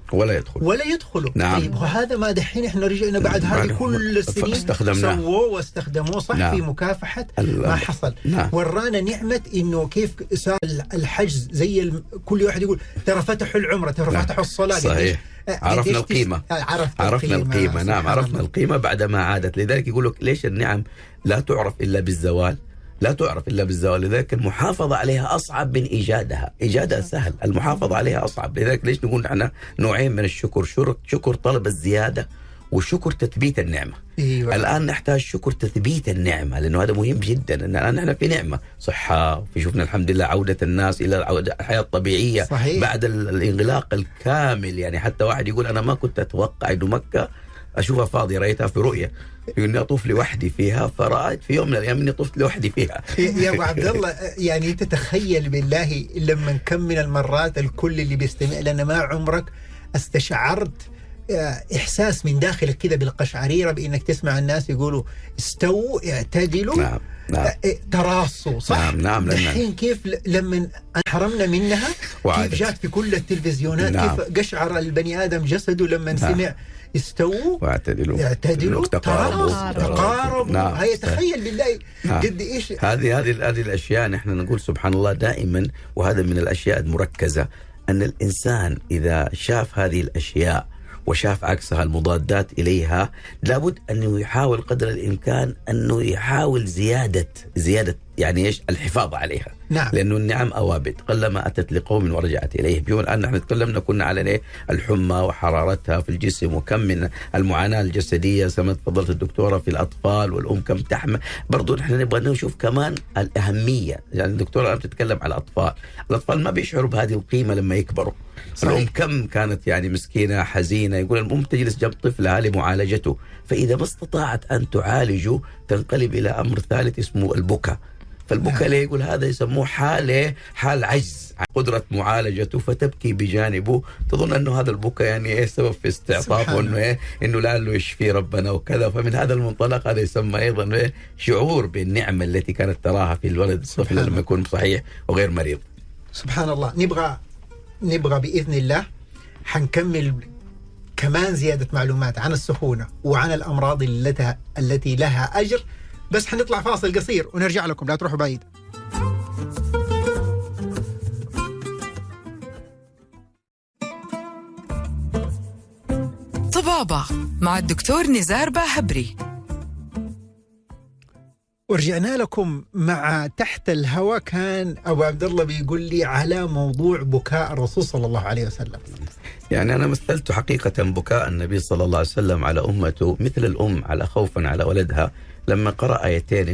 ولا يدخلوا. نعم. طيب وهذا ما دحين احنا رجعنا بعد هذه كل السنين سووه واستخدموه، صح؟ نعم. في مكافحة ما حصل. نعم. ورانا نعمة انه كيف صار الحجز زي كل واحد يقول ترى فتحوا العمرة، ترى فتحوا الصلاة. صحيح. عرفنا القيمة. عرفنا القيمة. نعم، عرفنا القيمة بعدما عادت. لذلك يقول لك ليش النعم لا تعرف إلا بالزوال. لذلك المحافظة عليها أصعب من إيجادها سهل، المحافظة عليها أصعب. لذلك ليش نقول نحن نوعين من الشكر، شكر طلب الزيادة وشكر تثبيت النعمة. أيوة. الآن نحتاج شكر تثبيت النعمة، لأنه هذا مهم جدا. أن الآن نحن في نعمة صحة، في شفنا الحمد لله عودة الناس إلى الحياة الطبيعية. صحيح. بعد الإغلاق الكامل، يعني حتى واحد يقول أنا ما كنت أتوقع إنه مكة أشوفها فاضية، رأيتها في رؤية، يقولني أطوف لوحدي فيها، فرأيت في يوم من الأيام إني طفت لوحدي فيها. يا أبو عبد الله، يعني تتخيل بالله لما نكم من المرات الكل اللي بيستمع لنا، ما عمرك استشعرت إحساس من داخلك كذا بالقشعريرة بإنك تسمع الناس يقولوا استووا، اعتدلوا. نعم. نعم. تراصوا، صح؟ نعم. الحين كيف لما انحرمنا منها، كيف جات في كل التلفزيونات. نعم. كيف قشعر البني آدم جسده لما سمع استووا واعتدلوا تقاربوا. نعم. هي تخيل بالله. نعم. قد ايش هذه الاشياء. نحن نقول سبحان الله دائما، وهذا من الاشياء المركزة، ان الانسان اذا شاف هذه الاشياء وشاف عكسها المضادات إليها، لابد أنه يحاول قدر الإمكان أنه يحاول زيادة يعني إيش الحفاظ عليها. نعم. لأنه النعم أوابد، قلما أتت لقوم ورجعت إليه. اليوم الآن نحن تكلمنا كنا على إيه الحمى وحرارتها في الجسم، وكم من المعاناة الجسدية كما تفضلت الدكتورة في الأطفال والأم كم تحمل. برضو نحن نبغى نشوف كمان الأهمية، يعني الدكتورة بتتكلم على الأطفال ما بيشعروا بهذه القيمة لما يكبروا. صحيح. الأم كم كانت يعني مسكينة حزينة، يقول الأم تجلس جنب طفلها لمعالجته، فإذا ما استطاعت أن تعالجه تنقلب إلى أمر ثالث اسمه البكاء. فالبكاء ليه يقول هذا يسموه حال عجز عن قدرة معالجته، فتبكي بجانبه، تظن أنه هذا البكاء يعني إيه سبب في استعطافه، إنه إيه إنه لعله يشفي ربنا وكذا. فمن هذا المنطلق هذا يسمى أيضا إيه شعور بالنعمة التي كانت تراها في الولد الطفل لما يكون صحيح وغير مريض. سبحان الله. نبغى بإذن الله حنكمل كمان زيادة معلومات عن السخونة وعن الأمراض التي لها أجر، بس حنطلع فاصل قصير ونرجع لكم، لا تروحوا بعيد. طبابة مع الدكتور نزار باهبري. ورجعنا لكم مع تحت الهوى. كان أبو عبد الله بيقول لي على موضوع بكاء الرسول صلى الله عليه وسلم. يعني أنا مثلت حقيقة بكاء النبي صلى الله عليه وسلم على أمته مثل الأم على خوفا على ولدها لما قرأ آيتين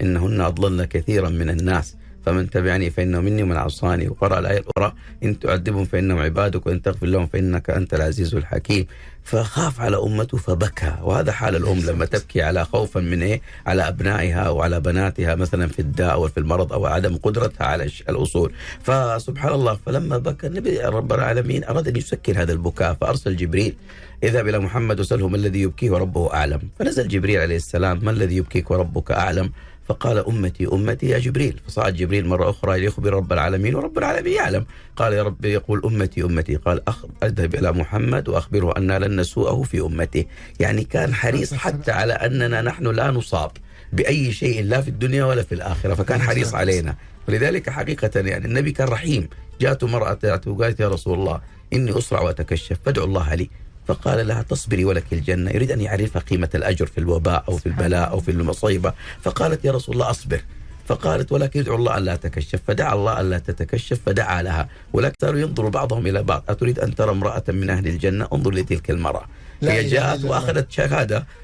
إنهن أضللن كثيرا من الناس فمن تبعني فإنه مني ومن عصاني، وقرأ الآية الأخرى إن تعذبهم فإنهم عبادك وإن تغفر لهم فإنك أنت العزيز الحكيم، فخاف على أمته فبكى. وهذا حال الأم لما تبكي على خوفا من إيه على أبنائها وعلى بناتها مثلا في الداء أو في المرض أو عدم قدرتها على الأصول. فسبحان الله، فلما بكى النبي رب العالمين أراد أن يسكن هذا البكاء، فأرسل جبريل إذا بلا محمد وسأله ما الذي يبكيه وربه أعلم، فنزل جبريل عليه السلام ما الذي يبكيك وربك أعلم، فقال أمتي أمتي يا جبريل، فصعد جبريل مرة أخرى ليخبر رب العالمين ورب العالمين يعلم، قال يا رب يقول أمتي أمتي، قال أذهب إلى محمد وأخبره أننا لن نسوءه في أمته. يعني كان حريص حتى على أننا نحن لا نصاب بأي شيء لا في الدنيا ولا في الآخرة، فكان حريص علينا. ولذلك حقيقة يعني النبي كان رحيم. جاءت مرأة وقالت يا رسول الله إني أسرع وأتكشف فادعو الله لي، فقال لها تصبري ولك الجنة، يريد أن يعرفها قيمة الأجر في الوباء أو في البلاء أو في المصيبة، فقالت يا رسول الله أصبر، فقالت ولكن يدعو الله أن لا تكشف، فدعا الله أن لا تتكشف فدعا لها، ولكن صاروا ينظروا بعضهم إلى بعض، أتريد أن ترى امرأة من أهل الجنة؟ انظر لتلك المرأة، هي جاءت وأخذت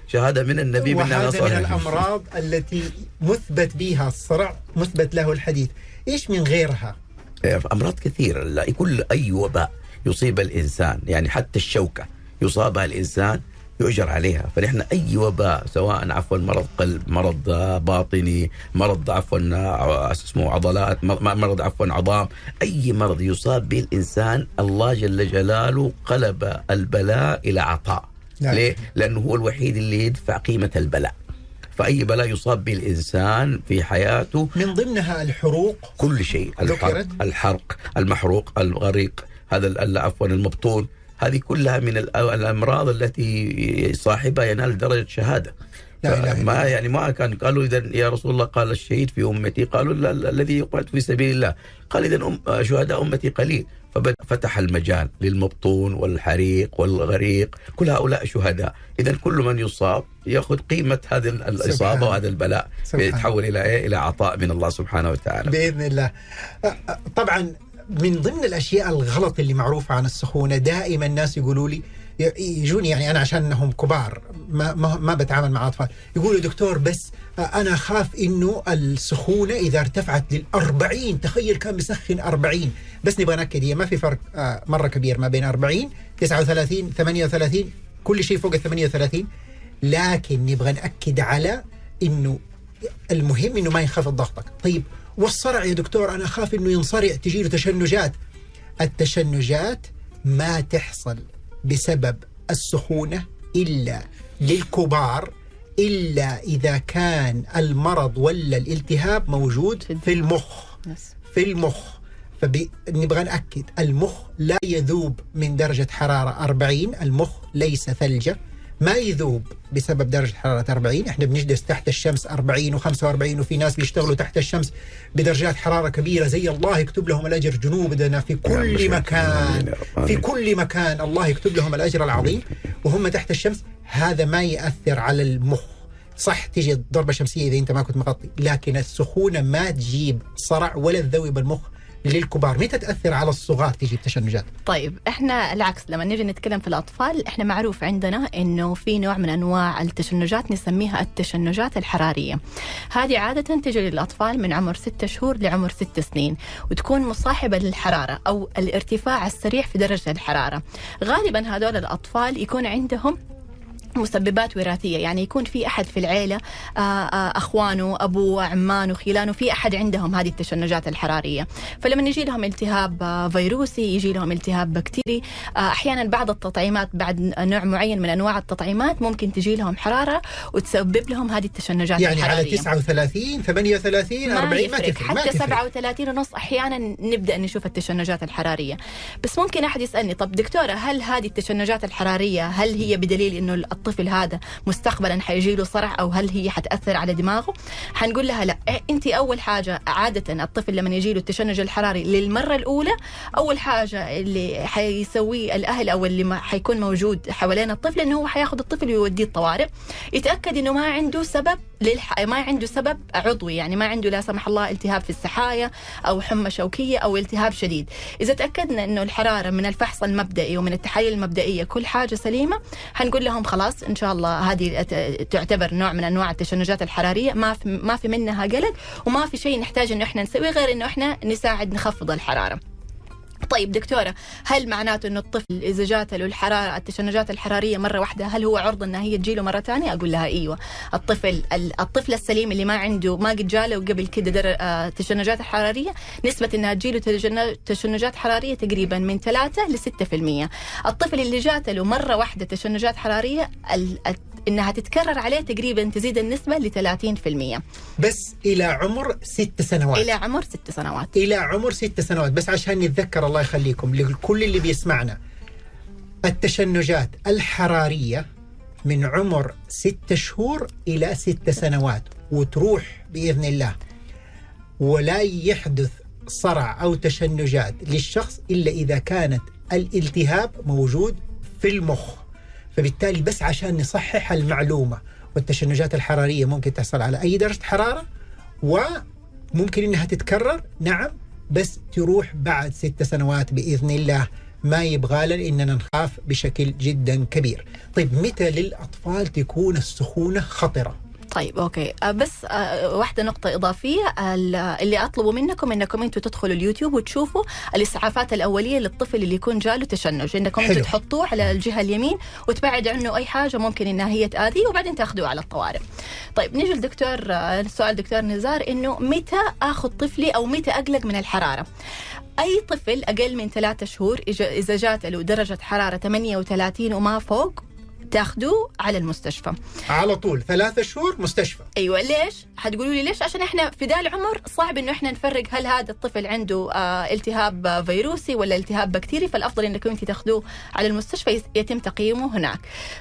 شهادة من النبي بالنبي صلى الله عليه وسلم. وهذا من الأمراض التي مثبت بها الصرع، مثبت له الحديث، إيش من غيرها؟ أمراض كثيرة، لا كل أي وباء يصيب الإنسان، يعني حتى الشوكة يصابها الإنسان يؤجر عليها، فنحن أي وباء سواء مرض قلب، مرض باطني، مرض اسمه عضلات، مرض عظام، أي مرض يصاب به الإنسان الله جل جلاله قلب البلاء إلى عطاء. ليه؟ لأنه هو الوحيد اللي يدفع قيمة البلاء، فأي بلاء يصاب به الإنسان في حياته من ضمنها الحروق، كل شيء، الحرق، المحروق، الغريق، هذا المبطون، هذه كلها من الأمراض التي صاحبها ينال درجة شهادة. ما يعني ما كان قالوا إذا يا رسول الله، قال الشهيد في أمتي، قالوا الذي يقتل في سبيل الله، قال إذا شهداء أمتي قليل، ففتح المجال للمبطون والحريق والغريق، كل هؤلاء شهداء. إذا كل من يصاب يأخذ قيمة هذه الإصابة وهذا البلاء، يتحول إلى عطاء من الله سبحانه وتعالى بإذن الله. طبعا من ضمن الأشياء الغلط اللي معروفة عن السخونة، دائما الناس يقولوا لي، يجوني يعني أنا عشان أنهم كبار ما بتعامل مع أطفال، يقولوا دكتور بس أنا خاف إنه السخونة إذا ارتفعت لل40، تخيل كان بيسخن 40، بس نبغى نأكد هي ما في فرق مرة كبير ما بين 40 39 38 كل شيء فوق ال38، لكن نبغى نأكد على إنه المهم إنه ما ينخفض ضغطك. طيب والصرع يا دكتور أنا أخاف إنه ينصرع تجيله تشنجات، التشنجات ما تحصل بسبب السخونة إلا للكبار، إلا إذا كان المرض ولا الالتهاب موجود في المخ، فنبغى نأكد المخ لا يذوب من درجة حرارة 40، المخ ليس ثلجة، ما يذوب بسبب درجة حرارة 40. احنا بنجلس تحت الشمس 40 و45، وفي ناس بيشتغلوا تحت الشمس بدرجات حرارة كبيرة، زي الله يكتب لهم الأجر جنوبنا في كل مكان، في كل مكان الله يكتب لهم الأجر العظيم وهم تحت الشمس. هذا ما يأثر على المخ، صح تجي ضربة شمسية إذا أنت ما كنت مغطي، لكن السخونة ما تجيب صرع ولا تذوب بالمخ للكبار. متى تأثر على الصغار تيجي التشنجات؟ طيب احنا العكس، لما نيجي نتكلم في الأطفال احنا معروف عندنا انه في نوع من انواع التشنجات نسميها التشنجات الحرارية، هذه عادة تجي للأطفال من عمر 6 شهور لعمر 6 سنين، وتكون مصاحبة للحرارة او الارتفاع السريع في درجة الحرارة. غالبا هذول الأطفال يكون عندهم مسببات وراثية، يعني يكون في أحد في العيلة، أخوانه، أبوه، عمانه، خلانه، في أحد عندهم هذه التشنجات الحرارية، فلما يجي لهم التهاب فيروسي، يجي لهم التهاب بكتيري، أحيانا بعض التطعيمات، بعد نوع معين من أنواع التطعيمات ممكن تجي لهم حرارة وتسبب لهم هذه التشنجات يعني الحرارية. يعني على 39 38 40 ما تفرق، حتى 37.5 أحيانا نبدأ نشوف التشنجات الحرارية. بس ممكن أحد يسألني طب دكتورة هل هذه التشنجات الحرارية هل هي بدليل إنه الطفل هذا مستقبلا حيجيله صرع او هل هي حتأثر على دماغه؟ حنقول لها لا، انت اول حاجه عاده الطفل لما يجيله التشنج الحراري للمره الاولى، اول حاجه اللي حيسويه الاهل او اللي حيكون موجود حوالين الطفل انه هو حياخذ الطفل ويوديه الطوارئ، يتاكد انه ما عنده سبب ما عنده سبب عضوي، يعني ما عنده لا سمح الله التهاب في السحايا او حمى شوكيه او التهاب شديد. اذا تاكدنا انه الحراره من الفحص المبدئي ومن التحاليل المبدئيه كل حاجه سليمه، حنقول لهم خلاص إن شاء الله هذه تعتبر نوع من أنواع التشنجات الحرارية، ما في منها قلق، وما في شيء نحتاج إنه إحنا نسوي غير إنه إحنا نساعد نخفض الحرارة. طيب دكتورة هل معناته إنه الطفل إذا جات له الحرارة التشنجات الحرارية مرة واحدة هل هو عرضة إنها هي تجيله مرة تانية؟ أقول لها أيوة، الطفل السليم اللي ما عنده ما قد جاله قبل كده تشنجات حرارية نسبة إنها تجيله تشنجات حرارية تقريبا من 3-6%. الطفل اللي جات له مرة واحدة تشنجات حرارية إنها تتكرر عليه تقريبا تزيد النسبة 30%. بس إلى عمر 6 سنوات. إلى عمر 6 سنوات بس عشان نتذكر الله يخليكم لكل اللي بيسمعنا، التشنجات الحرارية من عمر 6 شهور إلى 6 سنوات وتروح بإذن الله، ولا يحدث صرع أو تشنجات للشخص إلا إذا كانت الالتهاب موجود في المخ. فبالتالي بس عشان نصحح المعلومة، والتشنجات الحرارية ممكن تحصل على أي درجة حرارة، و ممكن انها تتكرر، نعم، بس تروح بعد 6 سنوات باذن الله، ما يبغى لأننا نخاف بشكل جدا كبير. طيب متى للأطفال تكون السخونة خطرة؟ طيب أوكي، بس واحدة نقطة إضافية، اللي أطلبه منكم أنكم أنتوا تدخلوا اليوتيوب وتشوفوا الإسعافات الأولية للطفل اللي يكون جاله تشنج، أنكم أنتوا تحطوه على الجهة اليمين وتبعد عنه أي حاجة ممكن أنها هي تأذيه، وبعدين تأخذوه على الطوارئ. طيب نيجي للدكتور، سؤال دكتور نزار، أنه متى أخذ طفلي أو متى أقلق من الحرارة؟ أي طفل أقل من 3 شهور إذا جات له درجة حرارة 38 وما فوق تاخدوه على المستشفى على طول. 3 شهور مستشفى. أيوة. ليش؟ هتقولوا لي ليش؟ عشان إحنا في ذا العمر صعب إنه إحنا نفرق هل هذا الطفل عنده التهاب فيروسي ولا التهاب بكتيري، فالأفضل إنكم أنت تاخدوه على المستشفى يتم تقييمه هناك.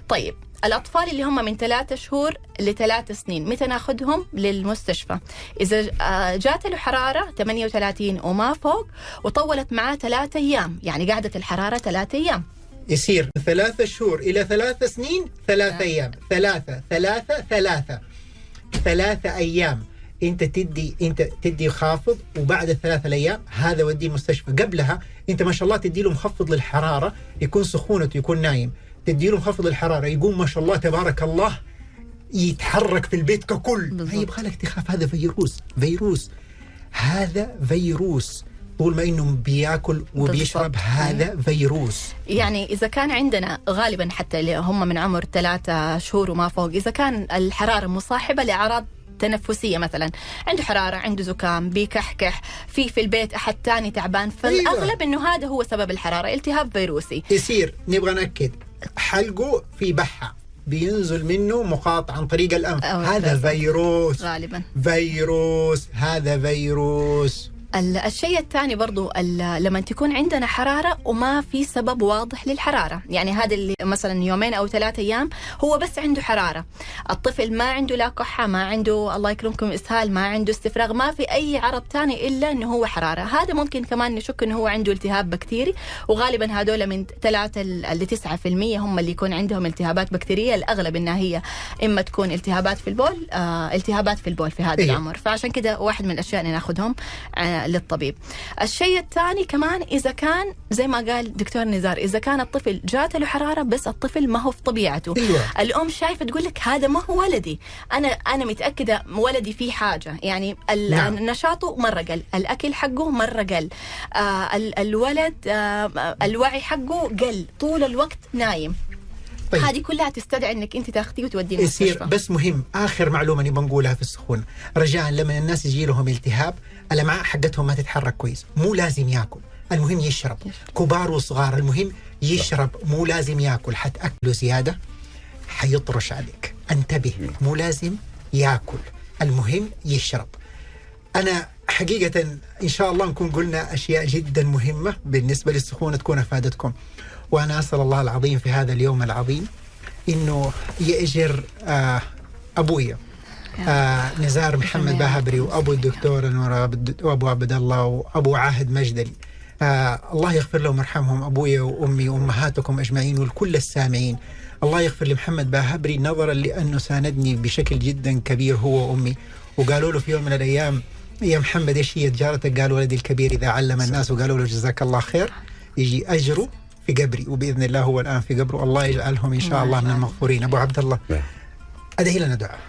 طيب الأطفال اللي هم من 3 شهور ل3 سنين متى ناخدهم للمستشفى؟ إذا جات له حرارة 38 وما فوق وطولت معاه 3 أيام، يعني قاعدة الحرارة 3 أيام. يصير 3 شهور إلى 3 سنين 3 أيام، 3 3 أيام أنت تدي خافض، وبعد 3 أيام هذا ودي مستشفى. قبلها أنت ما شاء الله تدي له مخفض للحرارة، يكون سخونته، يكون نايم، تدي له مخفض الحرارة يقوم ما شاء الله تبارك الله يتحرك في البيت ككل. هي يبغى لك تخاف، هذا فيروس، هذا فيروس، طول ما إنه بيأكل وبيشرب هذا فيروس. يعني إذا كان عندنا غالبا حتى اللي هم من عمر 3 شهور وما فوق، إذا كان الحرارة مصاحبة لأعراض تنفسية، مثلا عنده حرارة، عنده زكام، بيكحكح، في البيت أحد تاني تعبان، فالأغلب إنه هذا هو سبب الحرارة، التهاب فيروسي. يصير نبغى نأكد حلقه في بحة بينزل منه مقاط عن طريق الأنف، هذا فيروس غالبا، فيروس، هذا فيروس. الشيء الثاني برضو لما تكون عندنا حرارة وما في سبب واضح للحرارة، يعني هذا اللي مثلا 2 أو 3 أيام هو بس عنده حرارة، الطفل ما عنده لا كحة، ما عنده الله يكرمكم إسهال، ما عنده استفراغ، ما في أي عرض ثاني إلا أنه هو حرارة، هذا ممكن كمان نشك أنه هو عنده التهاب بكتيري، وغالبا هذول من 3-9% هم اللي يكون عندهم التهابات بكتيرية، الأغلب أنها هي إما تكون التهابات في البول، في هذا العمر، فعشان كده واحد من الأشياء اللي ناخدهم للطبيب. الشيء الثاني كمان إذا كان زي ما قال دكتور نزار، إذا كان الطفل جات له حرارة بس الطفل ما هو في طبيعته، أيوة. الأم شايفة تقول لك هذا ما هو ولدي، أنا متأكدة ولدي فيه حاجة، يعني نشاطه مرة قل، الأكل حقه مرة قل، الولد الوعي حقه قل، طول الوقت نايم. طيب. هذه كلها تستدعي أنك أنت تأخذيه وتوديه المستشفى. بس مهم آخر معلومة نبغى نقولها في السخونة، رجاء لما الناس يجي لهم التهاب، الأمعاء حقتهم ما تتحرك كويس، مو لازم يأكل، المهم يشرب. كبار وصغار المهم يشرب، مو لازم يأكل، حتأكله زيادة حيطرش عليك، انتبه، مو لازم يأكل، المهم يشرب. أنا حقيقة إن شاء الله نكون قلنا أشياء جدا مهمة بالنسبة للسخونة تكون أفادتكم، وأنا أسأل الله العظيم في هذا اليوم العظيم إنه يأجر أبويا نزار محمد باهبري، وأبو الدكتور نور، وأبو عبد الله، وأبو عاهد مجدلي، الله يغفر لهم ويرحمهم، أبويا وأمي وأمهاتكم أجمعين، والكل السامعين. الله يغفر لمحمد باهبري نظرا لأنه ساندني بشكل جدا كبير هو وأمي، وقالوا له في يوم من الأيام يا محمد إيش هي تجارتك؟ قال ولدي الكبير إذا علم الناس، وقالوا له جزاك الله خير، يجي أجره في قبري، وبإذن الله هو الآن في قبره، الله يجعلهم إن شاء الله من المغفورين. أبو عبد الله أدعي لنا دعاء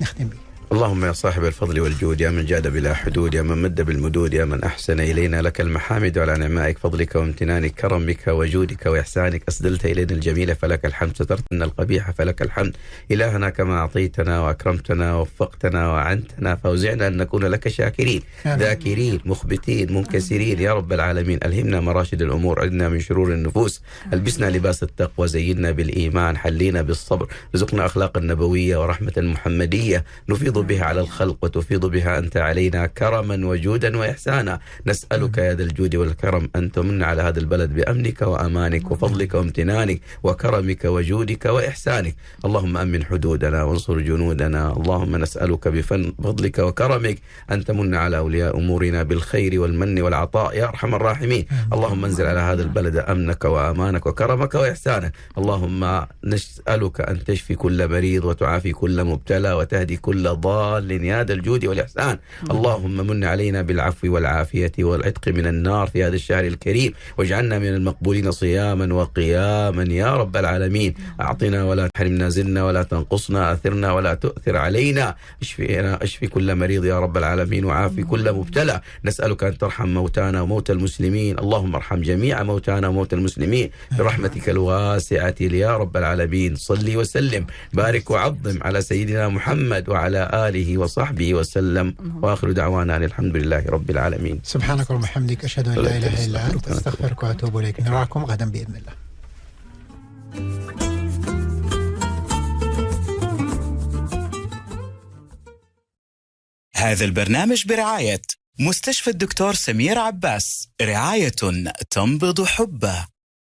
نختم به. اللهم يا صاحب الفضل والجود، يا من جاد بلا حدود، يا من مد بالمدود، يا من أحسن إلينا، لك المحامد على نعمائك، فضلك وامتنانك، كرمك وجودك وإحسانك، أسدلت إلينا الجميلة فلك الحمد، سترتنا القبيحة فلك الحمد. إلهنا كما أعطيتنا وأكرمتنا ووفقتنا وعنتنا، فوزعنا أن نكون لك شاكرين ذاكرين مخبتين منكسرين يا رب العالمين. ألهمنا مراشد الأمور، أجنا من شرور النفوس، ألبسنا لباس التقوى، زيننا بالإيمان، حلينا بالصبر، رزقنا أخلاق النبوية ورحمة المحمدية، نفيض بها على الخلق وتفيض بها أنت علينا كرما وجودا وإحسانا. نسألك يا ذا الجود والكرم أن تمن على هذا البلد بأمنك وأمانك وفضلك وامتنانك وكرمك وجودك وإحسانك. اللهم أمن حدودنا وانصر جنودنا. اللهم نسألك بفضلك وكرمك أن تمن على أولياء أمورنا بالخير والمن والعطاء يا أرحم الراحمين. اللهم انزل على هذا البلد أمنك وأمانك وكرمك وإحسانك. اللهم نسألك أن تشفي كل مريض وتعافي كل مبتلى وتهدي كل ضال الأطوال لنياد الجود والإحسان. اللهم من علينا بالعفو والعافية والعتق من النار في هذا الشهر الكريم، واجعلنا من المقبولين صياما وقياما يا رب العالمين. أعطنا ولا تحرمنا، زلنا ولا تنقصنا، أثرنا ولا تؤثر علينا، اشفي كل مريض يا رب العالمين، وعافي كل مبتلى. نسألك أن ترحم موتانا وموتى المسلمين، اللهم ارحم جميع موتانا وموتى المسلمين برحمتك الواسعة يا رب العالمين. صلي وسلم، بارك وعظم على سيدنا محمد وعلى آله وصحبه وسلم، وآخر دعوانا أن الحمد لله رب العالمين. سبحانك اللهم وبحمدك، أشهد أن لا إله إلا أنت، أستغفرك وأتوب إليك. نراكم غدا بإذن الله. هذا البرنامج برعاية مستشفى الدكتور سمير عباس، رعاية تنبض حبه.